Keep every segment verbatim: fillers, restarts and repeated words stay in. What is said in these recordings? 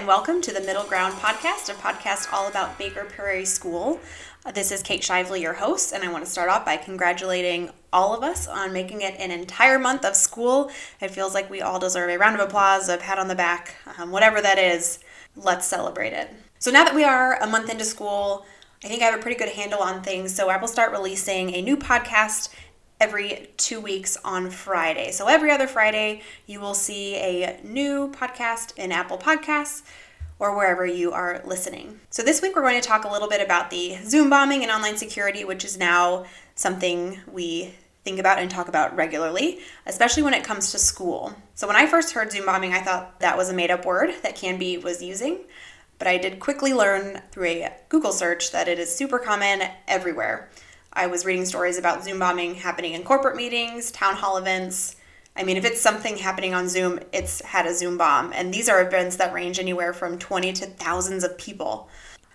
and welcome to the Middle Ground Podcast, a podcast all about Baker Prairie School. This is Kate Shively, your host, and I want to start off by congratulating all of us on making it an entire month of school. It feels like we all deserve a round of applause, a pat on the back, um, whatever that is. Let's celebrate it. So now that we are a month into school, I think I have a pretty good handle on things, so I will start releasing a new podcast every two weeks on Friday. So every other Friday, you will see a new podcast in Apple Podcasts or wherever you are listening. So this week, we're going to talk a little bit about the Zoom bombing and online security, which is now something we think about and talk about regularly, especially when it comes to school. So when I first heard Zoom bombing, I thought that was a made-up word that Canby was using, but I did quickly learn through a Google search that it is super common everywhere. I was reading stories about Zoom bombing happening in corporate meetings, town hall events. I mean, if it's something happening on Zoom, it's had a Zoom bomb. And these are events that range anywhere from twenty to thousands of people.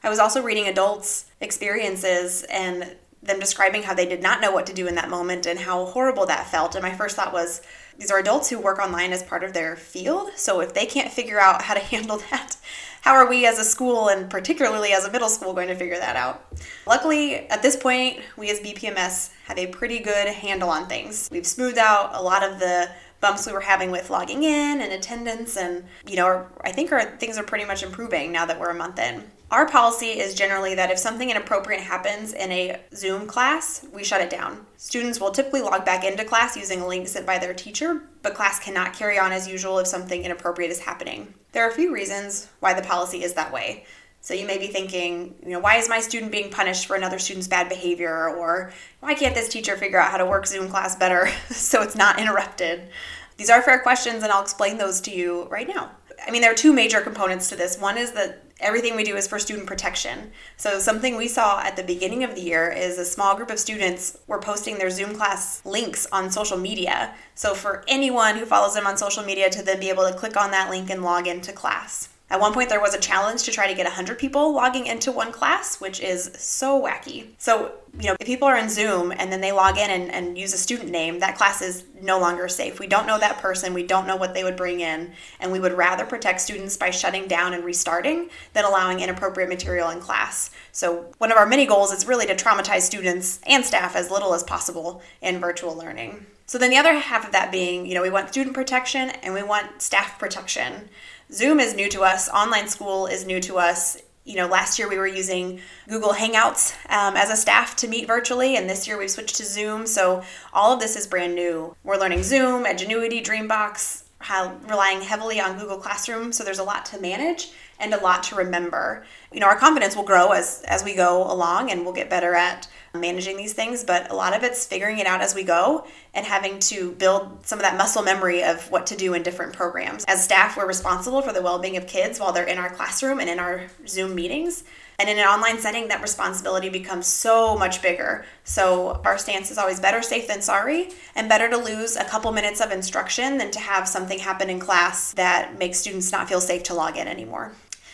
I was also reading adults' experiences and them describing how they did not know what to do in that moment and how horrible that felt. And my first thought was, these are adults who work online as part of their field. So if they can't figure out how to handle that, how are we as a school and particularly as a middle school going to figure that out? Luckily, at this point, we as B P M S have a pretty good handle on things. We've smoothed out a lot of the bumps we were having with logging in and attendance, and you know, I think our things are pretty much improving now that we're a month in. Our policy is generally that if something inappropriate happens in a Zoom class, we shut it down. Students will typically log back into class using links sent by their teacher, but class cannot carry on as usual if something inappropriate is happening. There are a few reasons why the policy is that way. So you may be thinking, you know, why is my student being punished for another student's bad behavior? Or why can't this teacher figure out how to work Zoom class better so it's not interrupted? These are fair questions, and I'll explain those to you right now. I mean, there are two major components to this. One is that everything we do is for student protection. So something we saw at the beginning of the year is a small group of students were posting their Zoom class links on social media. So for anyone who follows them on social media to then be able to click on that link and log into class. At one point, there was a challenge to try to get one hundred people logging into one class, which is so wacky. So, you know, if people are in Zoom and then they log in and, and use a student name, that class is no longer safe. We don't know that person. We don't know what they would bring in. And we would rather protect students by shutting down and restarting than allowing inappropriate material in class. So one of our many goals is really to traumatize students and staff as little as possible in virtual learning. So then the other half of that being, you know, we want student protection and we want staff protection. Zoom is new to us. Online school is new to us. You know, last year we were using Google Hangouts um, as a staff to meet virtually, and this year we've switched to Zoom. So all of this is brand new. We're learning Zoom, Edgenuity, Dreambox, how, relying heavily on Google Classroom. So there's a lot to manage and a lot to remember. You know, our confidence will grow as, as we go along, and we'll get better at managing these things, but a lot of it's figuring it out as we go and having to build some of that muscle memory of what to do in different programs. As staff, we're responsible for the well-being of kids while they're in our classroom and in our Zoom meetings. And in an online setting, that responsibility becomes so much bigger. So our stance is always better safe than sorry, and better to lose a couple minutes of instruction than to have something happen in class that makes students not feel safe to log in anymore.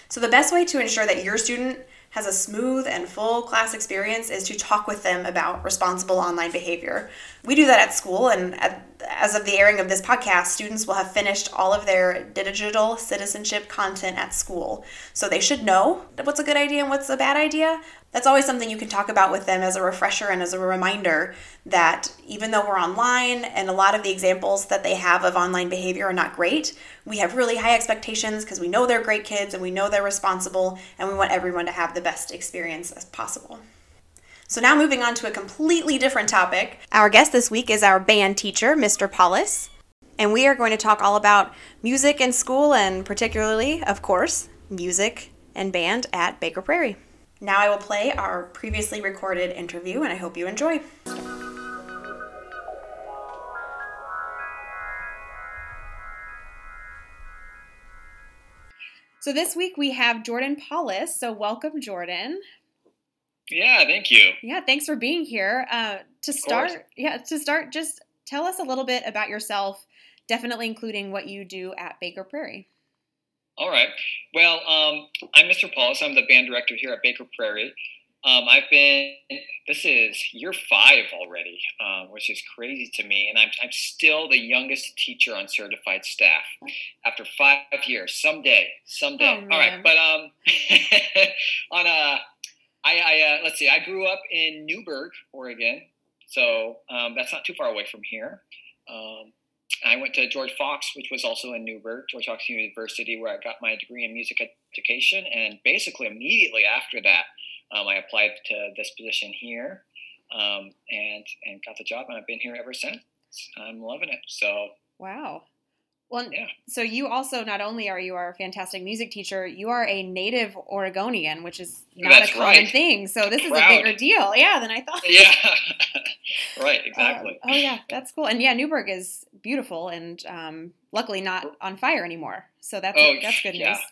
So the best way to ensure that your student has a smooth and full class experience is to talk with them about responsible online behavior. We do that at school, and at, as of the airing of this podcast, students will have finished all of their digital citizenship content at school. So they should know what's a good idea and what's a bad idea. That's always something you can talk about with them as a refresher and as a reminder that even though we're online and a lot of the examples that they have of online behavior are not great, we have really high expectations because we know they're great kids and we know they're responsible, and we want everyone to have the best experience as possible. So now moving on to a completely different topic. Our guest this week is our band teacher, Mister Paulus, and we are going to talk all about music in school and particularly, of course, music and band at Baker Prairie. Now I will play our previously recorded interview, and I hope you enjoy. So this week we have Jordan Paulus. So welcome, Jordan. Yeah, thank you. Yeah, thanks for being here. Uh, to start, yeah, to start, just tell us a little bit about yourself, definitely including what you do at Baker Prairie. All right. Well, um, I'm Mister Paulus. I'm the band director here at Baker Prairie. Um, I've been, this is year five already, um, which is crazy to me. And I'm, I'm still the youngest teacher on certified staff after five years, someday, someday. Oh, all right. But, um, on, uh, I, I, uh, let's see, I grew up in Newberg, Oregon. So, um, that's not too far away from here. Um, I went to George Fox, which was also in Newberg, George Fox University, where I got my degree in music education. And basically immediately after that, Um, I applied to this position here, um, and and got the job, and I've been here ever since. I'm loving it. So wow. Well, yeah. So you also, not only are you our fantastic music teacher, you are a native Oregonian, which is not That's a common right. thing. So this Proud. Is a bigger deal, yeah, than I thought. Yeah. Right. Exactly. Um, oh yeah, that's cool. And yeah, Newberg is beautiful, and um, luckily not on fire anymore. So that's oh, that's good yeah. news.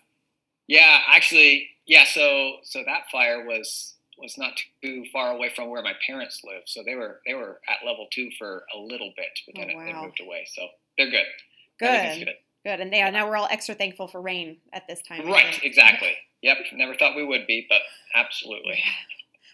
Yeah, actually. Yeah, so so that fire was was not too far away from where my parents lived, so they were they were at level two for a little bit, but then oh, wow. they moved away, so they're good. Good, good, good. And they are, now we're all extra thankful for rain at this time. Right, exactly. Yep, never thought we would be, but absolutely.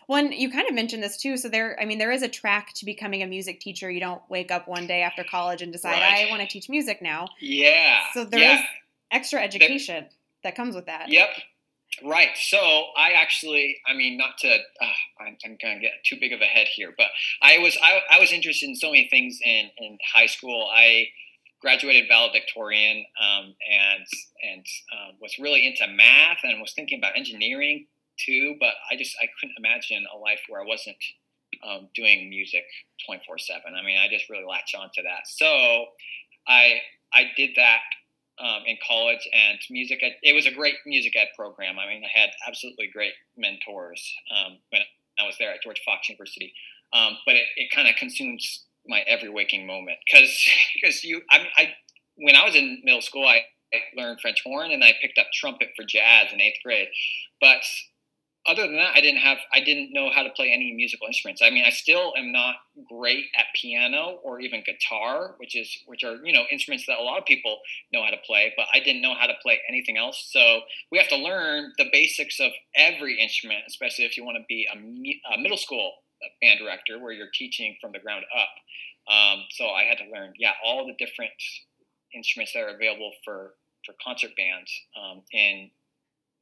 One, you kind of mentioned this too. So there, I mean, there is a track to becoming a music teacher. You don't wake up one day after college and decide right. I want to teach music now. Yeah. So there yeah. is extra education there, that comes with that. Yep. Right. So I actually, I mean, not to, uh, I'm, I'm going to get too big of a head here, but I was, I, I was interested in so many things in, in high school. I graduated valedictorian, um, and, and, um, was really into math and was thinking about engineering too, but I just, I couldn't imagine a life where I wasn't, um, doing music twenty-four seven. I mean, I just really latched onto that. So I, I did that. Um, in college, and music ed, it was a great music ed program. I mean, I had absolutely great mentors um, when I was there at George Fox University. Um, but it, it kind of consumes my every waking moment because because you I, I when I was in middle school, I, I learned French horn and I picked up trumpet for jazz in eighth grade. But other than that, I didn't have I didn't know how to play any musical instruments. I mean, I still am not great at piano or even guitar, which is which are, you know, instruments that a lot of people know how to play, but I didn't know how to play anything else. So we have to learn the basics of every instrument, especially if you want to be a, a middle school band director where you're teaching from the ground up. Um, so I had to learn, yeah, all the different instruments that are available for, for concert bands um, in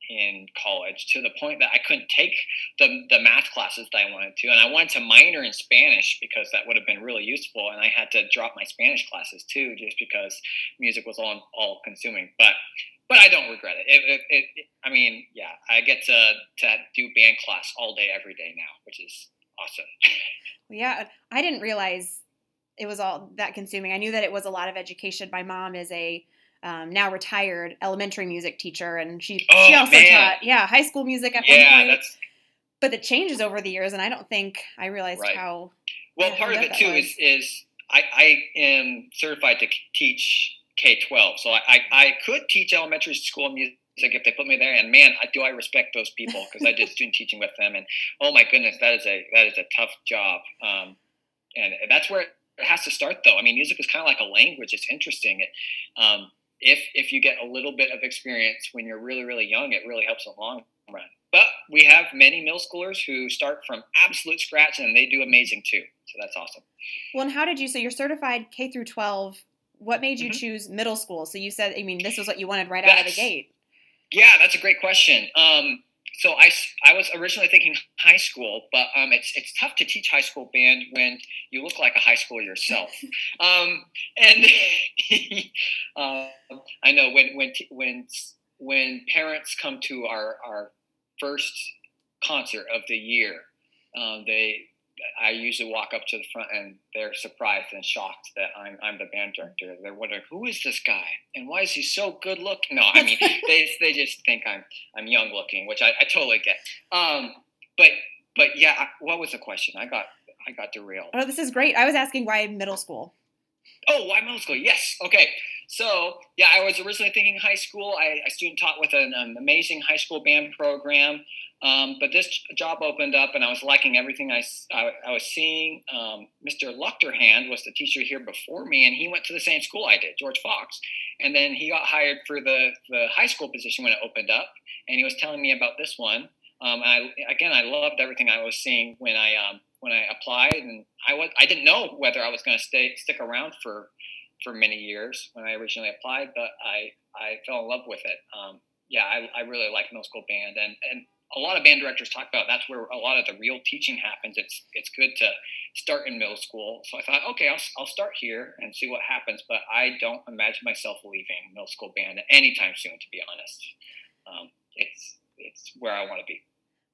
in college, to the point that I couldn't take the the math classes that I wanted to. And I wanted to minor in Spanish because that would have been really useful. And I had to drop my Spanish classes too, just because music was all, all consuming, but, but I don't regret it. It, it, it. I mean, yeah, I get to, to do band class all day, every day now, which is awesome. Yeah. I didn't realize it was all that consuming. I knew that it was a lot of education. My mom is a, Um, now retired elementary music teacher, and she oh, she also man. taught yeah high school music at yeah, one point. That's... But the changes over the years, and I don't think I realized right. how. Well, yeah, part how of it too was. is is I, I am certified to teach K twelve, so I, I I could teach elementary school music if they put me there. And man, I, do I respect those people because I did student teaching with them, and oh my goodness, that is a that is a tough job, um, and that's where it has to start though. I mean, music is kind of like a language; it's interesting. It um, If if you get a little bit of experience when you're really, really young, it really helps in the long run. But we have many middle schoolers who start from absolute scratch, and they do amazing too. So that's awesome. Well, and how did you – so you're certified K through twelve. What made you mm-hmm. choose middle school? So you said – I mean, this was what you wanted right that's, out of the gate. Yeah, that's a great question. Um, so I, I was originally thinking high school, but um, it's it's tough to teach high school band when you look like a high schooler yourself. um, and um, I know when when when when parents come to our, our first concert of the year, um, they I usually walk up to the front and they're surprised and shocked that I'm I'm the band director. They're wondering, who is this guy and why is he so good looking? No, I mean they they just think I'm I'm young looking, which I, I totally get. Um, but but yeah, what was the question? I got I got derailed. Oh, this is great. I was asking why middle school. Oh, why middle school? Yes. Okay. So yeah, I was originally thinking high school. I, I student taught with an, an amazing high school band program. Um, but this job opened up, and I was liking everything I, I, I was seeing. Um, Mister Luchterhand was the teacher here before me, and he went to the same school I did, George Fox. And then he got hired for the, the high school position when it opened up, and he was telling me about this one. Um, and I, again, I loved everything I was seeing when I um, when I applied, and I was I didn't know whether I was going to stay stick around for for many years when I originally applied, but I, I fell in love with it. Um, yeah, I, I really like middle school band, and, and a lot of band directors talk about that's where a lot of the real teaching happens. It's it's good to start in middle school. So I thought, okay, I'll I'll start here and see what happens. But I don't imagine myself leaving middle school band anytime soon, to be honest. Um, it's it's where I want to be.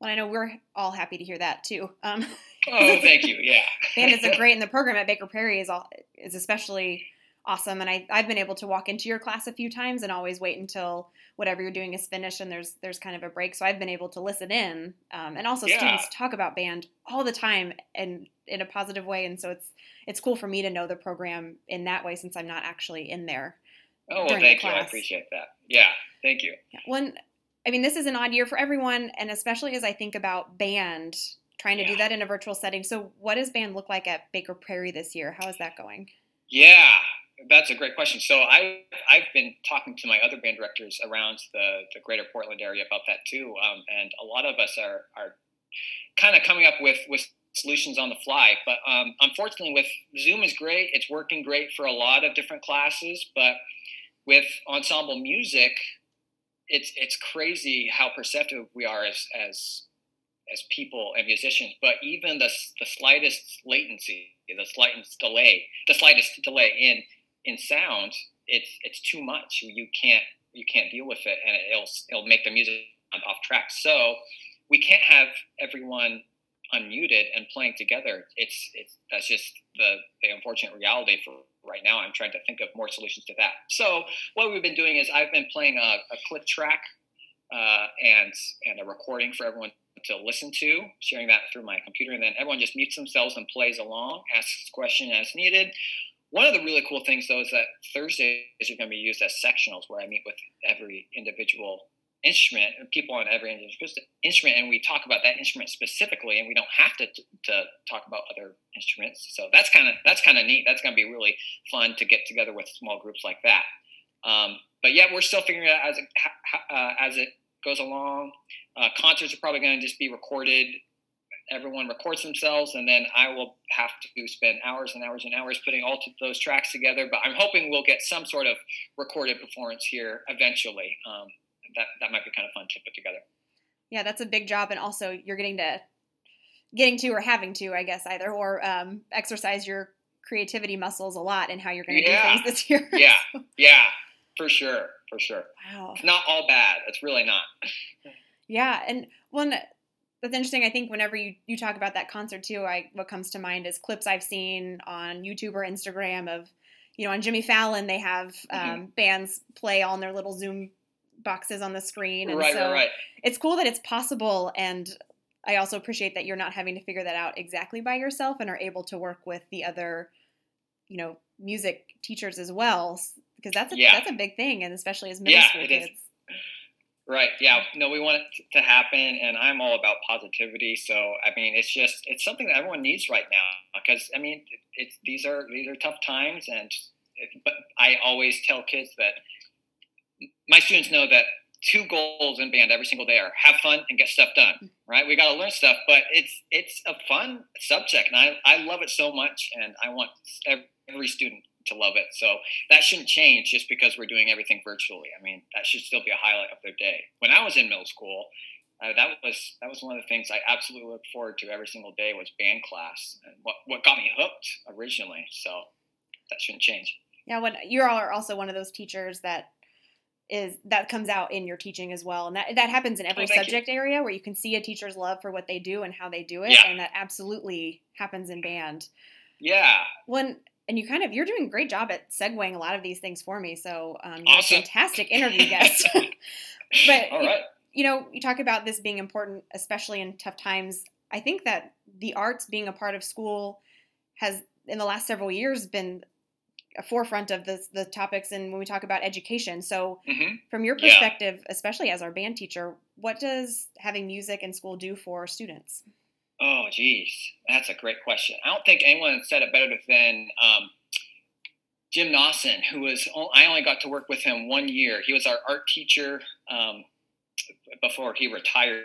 Well, I know we're all happy to hear that too. Um, oh, thank you. Yeah, band is a great, and the program at Baker Prairie is all is especially awesome. And I I've been able to walk into your class a few times and always wait until whatever you're doing is finished and there's there's kind of a break. So I've been able to listen in, um, and also yeah. students talk about band all the time and in a positive way. And so it's it's cool for me to know the program in that way since I'm not actually in there. Oh, well, thank you. I appreciate that. Yeah, thank you. Yeah. One. I mean, this is an odd year for everyone, and especially as I think about band, trying to yeah. do that in a virtual setting. So what does band look like at Baker Prairie this year? How is that going? Yeah, that's a great question. So I, I've been talking to my other band directors around the, the greater Portland area about that too, um, and a lot of us are are kind of coming up with, with solutions on the fly. But um, unfortunately, with Zoom is great. It's working great for a lot of different classes, but with ensemble music, It's it's crazy how perceptive we are as as as people and musicians. But even the the slightest latency, the slightest delay, the slightest delay in in sound, it's it's too much. You can't you can't deal with it, and it'll it'll make the music off track. So we can't have everyone unmuted and playing together. It's it's that's just the the unfortunate reality for right now. I'm trying to think of more solutions to that. So what we've been doing is I've been playing a, a click track uh, and and a recording for everyone to listen to, sharing that through my computer, and then everyone just mutes themselves and plays along, asks questions as needed. One of the really cool things though is that Thursdays are going to be used as sectionals where I meet with every individual instrument and people on every instrument, and we talk about that instrument specifically, and we don't have to t- to talk about other instruments. So that's kind of that's kind of neat. That's going to be really fun to get together with small groups like that. Um, but yeah, we're still figuring out as it uh, as it goes along. Uh, concerts are probably going to just be recorded. Everyone records themselves, and then I will have to spend hours and hours and hours putting all t- those tracks together. But I'm hoping we'll get some sort of recorded performance here eventually. Um, That that might be kind of fun to put together. Yeah, that's a big job, and also you're getting to, getting to or having to, I guess, either or um, exercise your creativity muscles a lot in how you're going to yeah. do things this year. Yeah, so. yeah, for sure, for sure. Wow, it's not all bad. It's really not. Yeah, and one that's interesting. I think whenever you, you talk about that concert too, I what comes to mind is clips I've seen on YouTube or Instagram of, you know, on Jimmy Fallon they have um, mm-hmm. bands play on their little Zoom boxes on the screen, and right, so right, right. It's cool that it's possible, and I also appreciate that you're not having to figure that out exactly by yourself and are able to work with the other, you know, music teachers as well, because that's a, yeah. that's a big thing, and especially as middle yeah, school kids. Is. Right, yeah. No, we want it to happen, and I'm all about positivity, so, I mean, it's just, it's something that everyone needs right now, because, I mean, it's these are, these are tough times, and it, but I always tell kids that my students know that two goals in band every single day are have fun and get stuff done, right? We got to learn stuff, but it's it's a fun subject, and I, I love it so much, and I want every student to love it. So that shouldn't change just because we're doing everything virtually. I mean, that should still be a highlight of their day. When I was in middle school, uh, that was that was one of the things I absolutely looked forward to every single day was band class, and what, what got me hooked originally. So that shouldn't change. Yeah, when, you all are also one of those teachers that is that comes out in your teaching as well. And that, that happens in every oh, subject you. area where you can see a teacher's love for what they do and how they do it. Yeah. And that absolutely happens in band. Yeah. When, and you kind of, you're doing a great job at segueing a lot of these things for me. So um, you're awesome. A fantastic interview guest. But, all right. you, you know, you talk about this being important, especially in tough times. I think that the arts being a part of school has in the last several years been a forefront of the the topics and when we talk about education. So mm-hmm. from your perspective, yeah. especially as our band teacher, what does having music in school do for students? Oh, geez. That's a great question. I don't think anyone said it better than um, Jim Nausen, who was, I only got to work with him one year. He was our art teacher um, before he retired.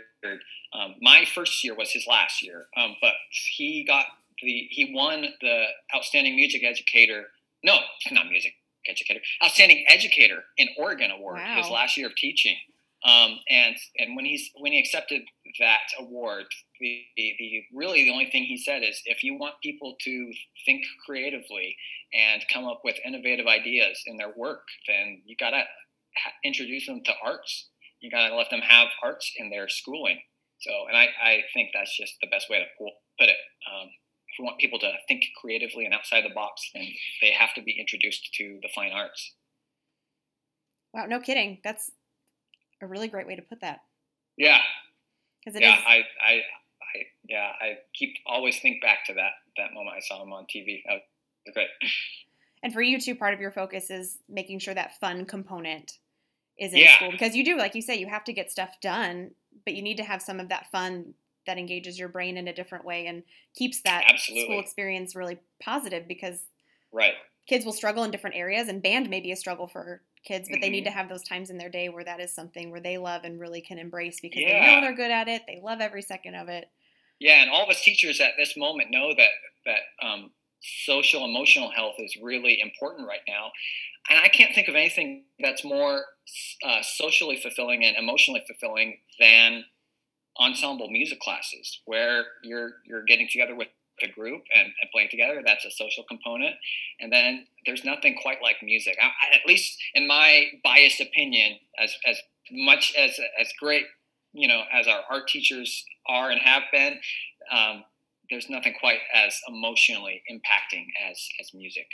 Um, my first year was his last year, um, but he got the he won the Outstanding Music Educator. No, not music educator, Outstanding Educator in Oregon award. Wow. His last year of teaching. Um, and and when he's when he accepted that award, the, the, the really the only thing he said is, if you want people to think creatively and come up with innovative ideas in their work, then you got to introduce them to arts. You got to let them have arts in their schooling. So, and I, I think that's just the best way to put it. Um, if we want people to think creatively and outside the box, then they have to be introduced to the fine arts. Wow, no kidding. That's a really great way to put that. Yeah. Because it yeah, is. I, I, I, yeah, I keep always think back to that, that moment I saw him on T V. That was great. And for you too, part of your focus is making sure that fun component is in yeah. school, because you do, like you say, you have to get stuff done, but you need to have some of that fun that engages your brain in a different way and keeps that Absolutely. School experience really positive, because right. kids will struggle in different areas, and band may be a struggle for kids, but they need to have those times in their day where that is something where they love and really can embrace, because yeah. they know they're good at it. They love every second of it. Yeah. And all of us teachers at this moment know that, that um, social emotional health is really important right now. And I can't think of anything that's more uh, socially fulfilling and emotionally fulfilling than ensemble music classes, where you're, you're getting together with the group and, and playing together. That's a social component. And then there's nothing quite like music, I, I, at least in my biased opinion, as, as much as, as great, you know, as our art teachers are and have been, um, there's nothing quite as emotionally impacting as, as music.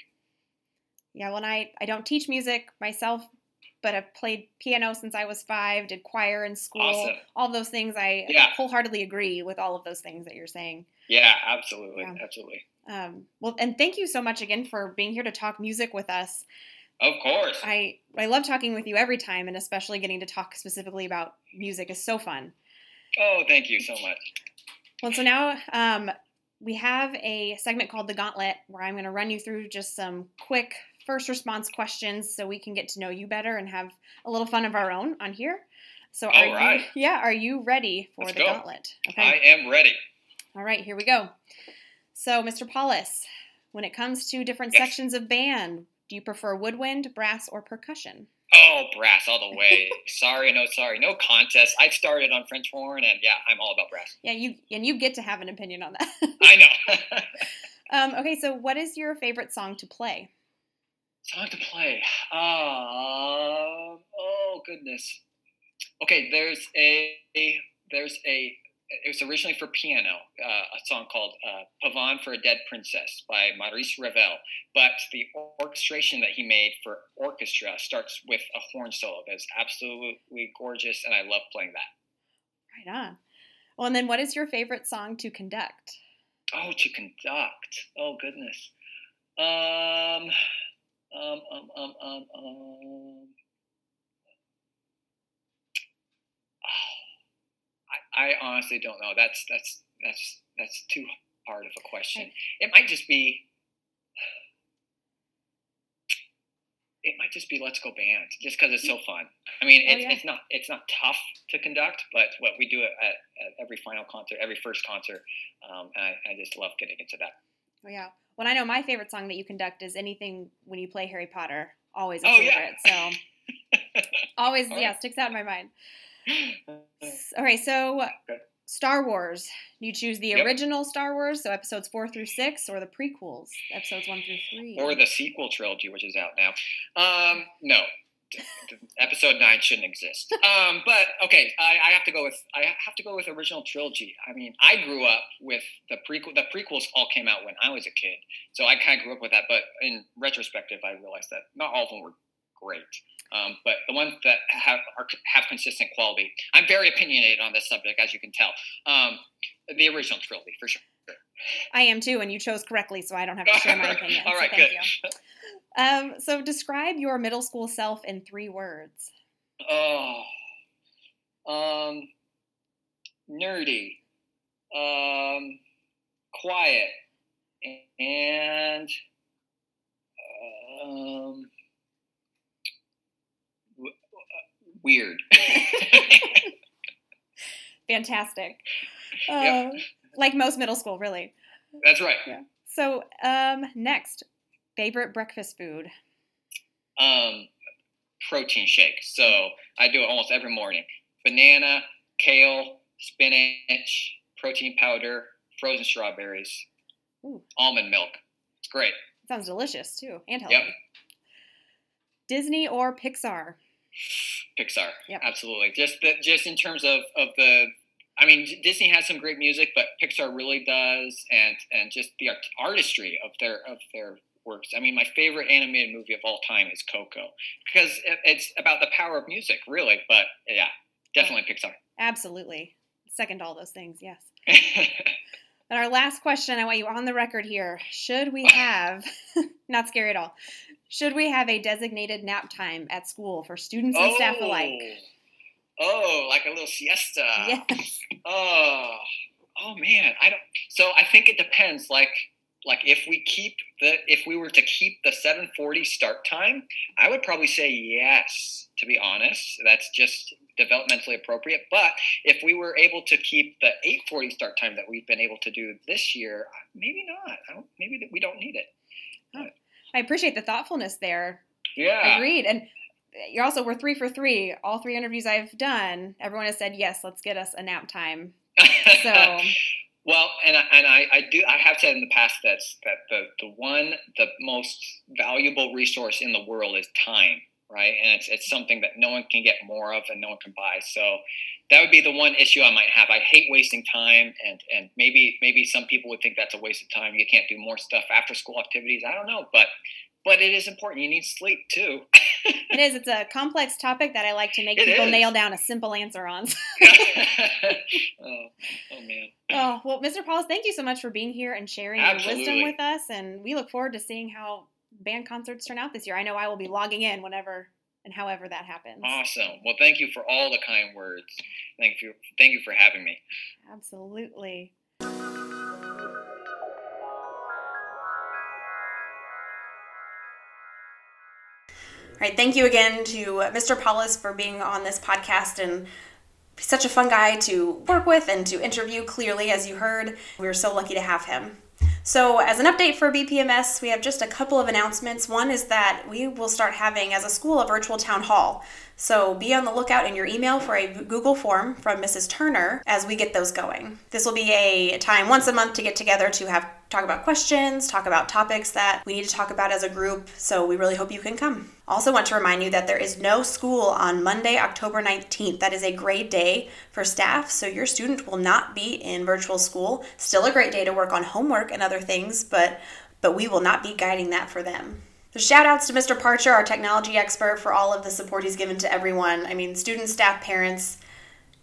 Yeah. Well, I, I don't teach music myself, but I've played piano since I was five, did choir in school, awesome. All those things. I yeah. wholeheartedly agree with all of those things that you're saying. Yeah, absolutely. Yeah. Absolutely. Um, well, and thank you so much again for being here to talk music with us. Of course. I, I love talking with you every time, and especially getting to talk specifically about music is so fun. Oh, thank you so much. Well, so now um, we have a segment called The Gauntlet, where I'm going to run you through just some quick first response questions so we can get to know you better and have a little fun of our own on here. So are All right. you, yeah, are you ready for Let's the go. Gauntlet? Okay. I am ready. All right, here we go. So, Mister Paulus, when it comes to different yes. sections of band, do you prefer woodwind, brass, or percussion? Oh, brass all the way. Sorry, no sorry. No contest. I started on French horn, and yeah, I'm all about brass. Yeah, you and you get to have an opinion on that. I know. um, okay, so what is your favorite song to play? Song to play. Uh, oh, goodness. Okay, there's a, a there's a... It was originally for piano, uh, a song called uh, Pavane for a Dead Princess by Maurice Ravel. But the orchestration that he made for orchestra starts with a horn solo that's absolutely gorgeous, and I love playing that. Right on. Well, and then what is your favorite song to conduct? Oh, to conduct. Oh, goodness. Um, um, um, um, um, um. I honestly don't know. That's that's that's that's too hard of a question. It might just be. It might just be Let's Go Band, just because it's so fun. I mean, it's, oh, yeah. it's not it's not tough to conduct, but what we do at, at every final concert, every first concert, um, and I, I just love getting into that. Oh yeah. Well, I know my favorite song that you conduct is anything when you play Harry Potter. Always a oh, favorite. Yeah. So always, right. yeah, sticks out in my mind. All right, so Star Wars. You choose the yep. original Star Wars, so episodes four through six, or the prequels, episodes one through three, or the sequel trilogy, which is out now. Um, no, episode nine shouldn't exist. Um, but okay, I, I have to go with I have to go with original trilogy. I mean, I grew up with the prequel. The prequels all came out when I was a kid, so I kind of grew up with that. But in retrospective, I realized that not all of them were great. Um, but the ones that have are, have consistent quality. I'm very opinionated on this subject, as you can tell. Um, the original trilogy, for sure. I am too, and you chose correctly, so I don't have to share my opinion. All right, so thank good. You. Um, so describe your middle school self in three words. Oh, um, nerdy, um, quiet, and um. weird. fantastic. Uh, yep. Like most middle school, really. That's right. Yeah. So um, next, favorite breakfast food? Um, protein shake. So I do it almost every morning. Banana, kale, spinach, protein powder, frozen strawberries, ooh, almond milk. It's great. Sounds delicious, too, and healthy. Yep. Disney or Pixar? Pixar, yep. Absolutely. Just the, just in terms of, of the, I mean, Disney has some great music, but Pixar really does, and and just the art, artistry of their of their works. I mean, my favorite animated movie of all time is Coco, because it, it's about the power of music, really. But yeah, definitely yeah. Pixar. Absolutely. Second to all those things, yes. And our last question, I want you on the record here. Should we have, not scary at all, should we have a designated nap time at school for students and oh, staff alike? Oh, like a little siesta. Yes. Oh, oh man. I don't, so I think it depends. Like, like if we keep the, if we were to keep the seven forty start time, I would probably say yes, to be honest. That's just developmentally appropriate. But if we were able to keep the eight forty start time that we've been able to do this year, maybe not. I don't, maybe we don't need it. Oh, I appreciate the thoughtfulness there. Yeah. Agreed. And you're also, we're three for three. All three interviews I've done, everyone has said, yes, let's get us a nap time. So. Well, and I, and I, I do I have said in the past that, that the, the one, the most valuable resource in the world is time. Right. And it's it's something that no one can get more of and no one can buy. So that would be the one issue I might have. I hate wasting time. And, and maybe maybe some people would think that's a waste of time. You can't do more stuff after school activities. I don't know. But but it is important. You need sleep, too. It is. It's a complex topic that I like to make it people is. nail down a simple answer on. oh, oh, man. Oh, well, Mister Paulus, thank you so much for being here and sharing Absolutely. your wisdom with us. And we look forward to seeing how band concerts turn out this year. I know I will be logging in whenever and however that happens. Awesome. Well, thank you for all the kind words. Thank you. Thank you for having me. Absolutely. All right. Thank you again to Mister Paulus for being on this podcast, and he's such a fun guy to work with and to interview, clearly, as you heard. We were so lucky to have him. So as an update for B P M S, we have just a couple of announcements. One is that we will start having, as a school, a virtual town hall. So be on the lookout in your email for a Google form from Missus Turner as we get those going. This will be a time once a month to get together to have talk about questions, talk about topics that we need to talk about as a group. So we really hope you can come. Also want to remind you that there is no school on Monday, October nineteenth. That is a great day for staff. So your student will not be in virtual school. Still a great day to work on homework and other things, but, but we will not be guiding that for them. So shout outs to Mister Parcher, our technology expert, for all of the support he's given to everyone. I mean, students, staff, parents.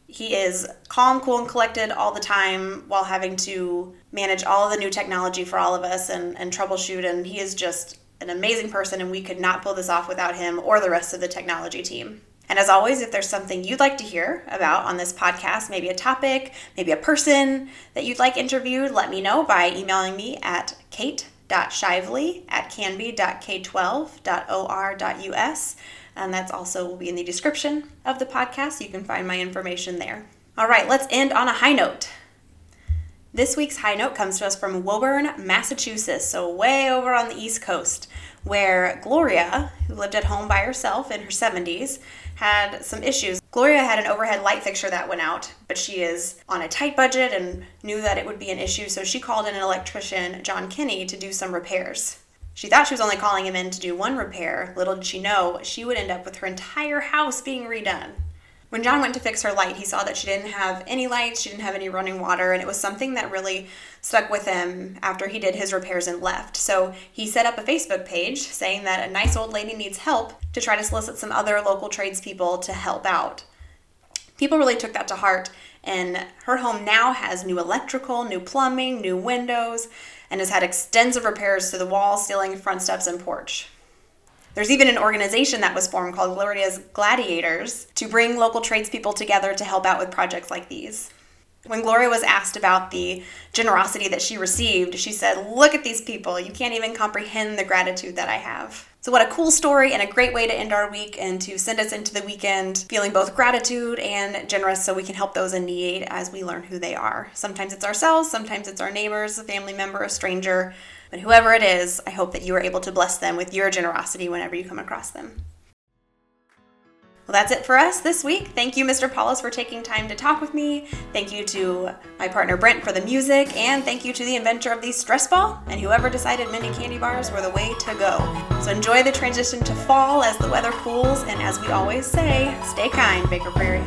He is calm, cool, and collected all the time while having to manage all of the new technology for all of us and, and troubleshoot. And he is just an amazing person, and we could not pull this off without him or the rest of the technology team. And as always, if there's something you'd like to hear about on this podcast, maybe a topic, maybe a person that you'd like interviewed, let me know by emailing me at kate dot shively at canby dot k twelve dot o r dot u s. And that's also will be in the description of the podcast. You can find my information there. All right, let's end on a high note. This week's high note comes to us from Woburn, Massachusetts, so way over on the East Coast, where Gloria, who lived at home by herself in her seventies, had some issues. Gloria had an overhead light fixture that went out, but she is on a tight budget and knew that it would be an issue, so she called in an electrician, John Kinney, to do some repairs. She thought she was only calling him in to do one repair. Little did she know, she would end up with her entire house being redone. When John went to fix her light, he saw that she didn't have any lights, she didn't have any running water, and it was something that really stuck with him after he did his repairs and left. So he set up a Facebook page saying that a nice old lady needs help, to try to solicit some other local tradespeople to help out. People really took that to heart, and her home now has new electrical, new plumbing, new windows, and has had extensive repairs to the walls, ceiling, front steps, and porch. There's even an organization that was formed called Gloria's Gladiators to bring local tradespeople together to help out with projects like these. When Gloria was asked about the generosity that she received, she said, "Look at these people. You can't even comprehend the gratitude that I have." So what a cool story and a great way to end our week and to send us into the weekend feeling both gratitude and generous so we can help those in need as we learn who they are. Sometimes it's ourselves, sometimes it's our neighbors, a family member, a stranger, but whoever it is, I hope that you are able to bless them with your generosity whenever you come across them. Well, that's it for us this week. Thank you, Mister Paulus, for taking time to talk with me. Thank you to my partner, Brent, for the music. And thank you to the inventor of the stress ball and whoever decided mini candy bars were the way to go. So enjoy the transition to fall as the weather cools. And as we always say, stay kind, Baker Prairie.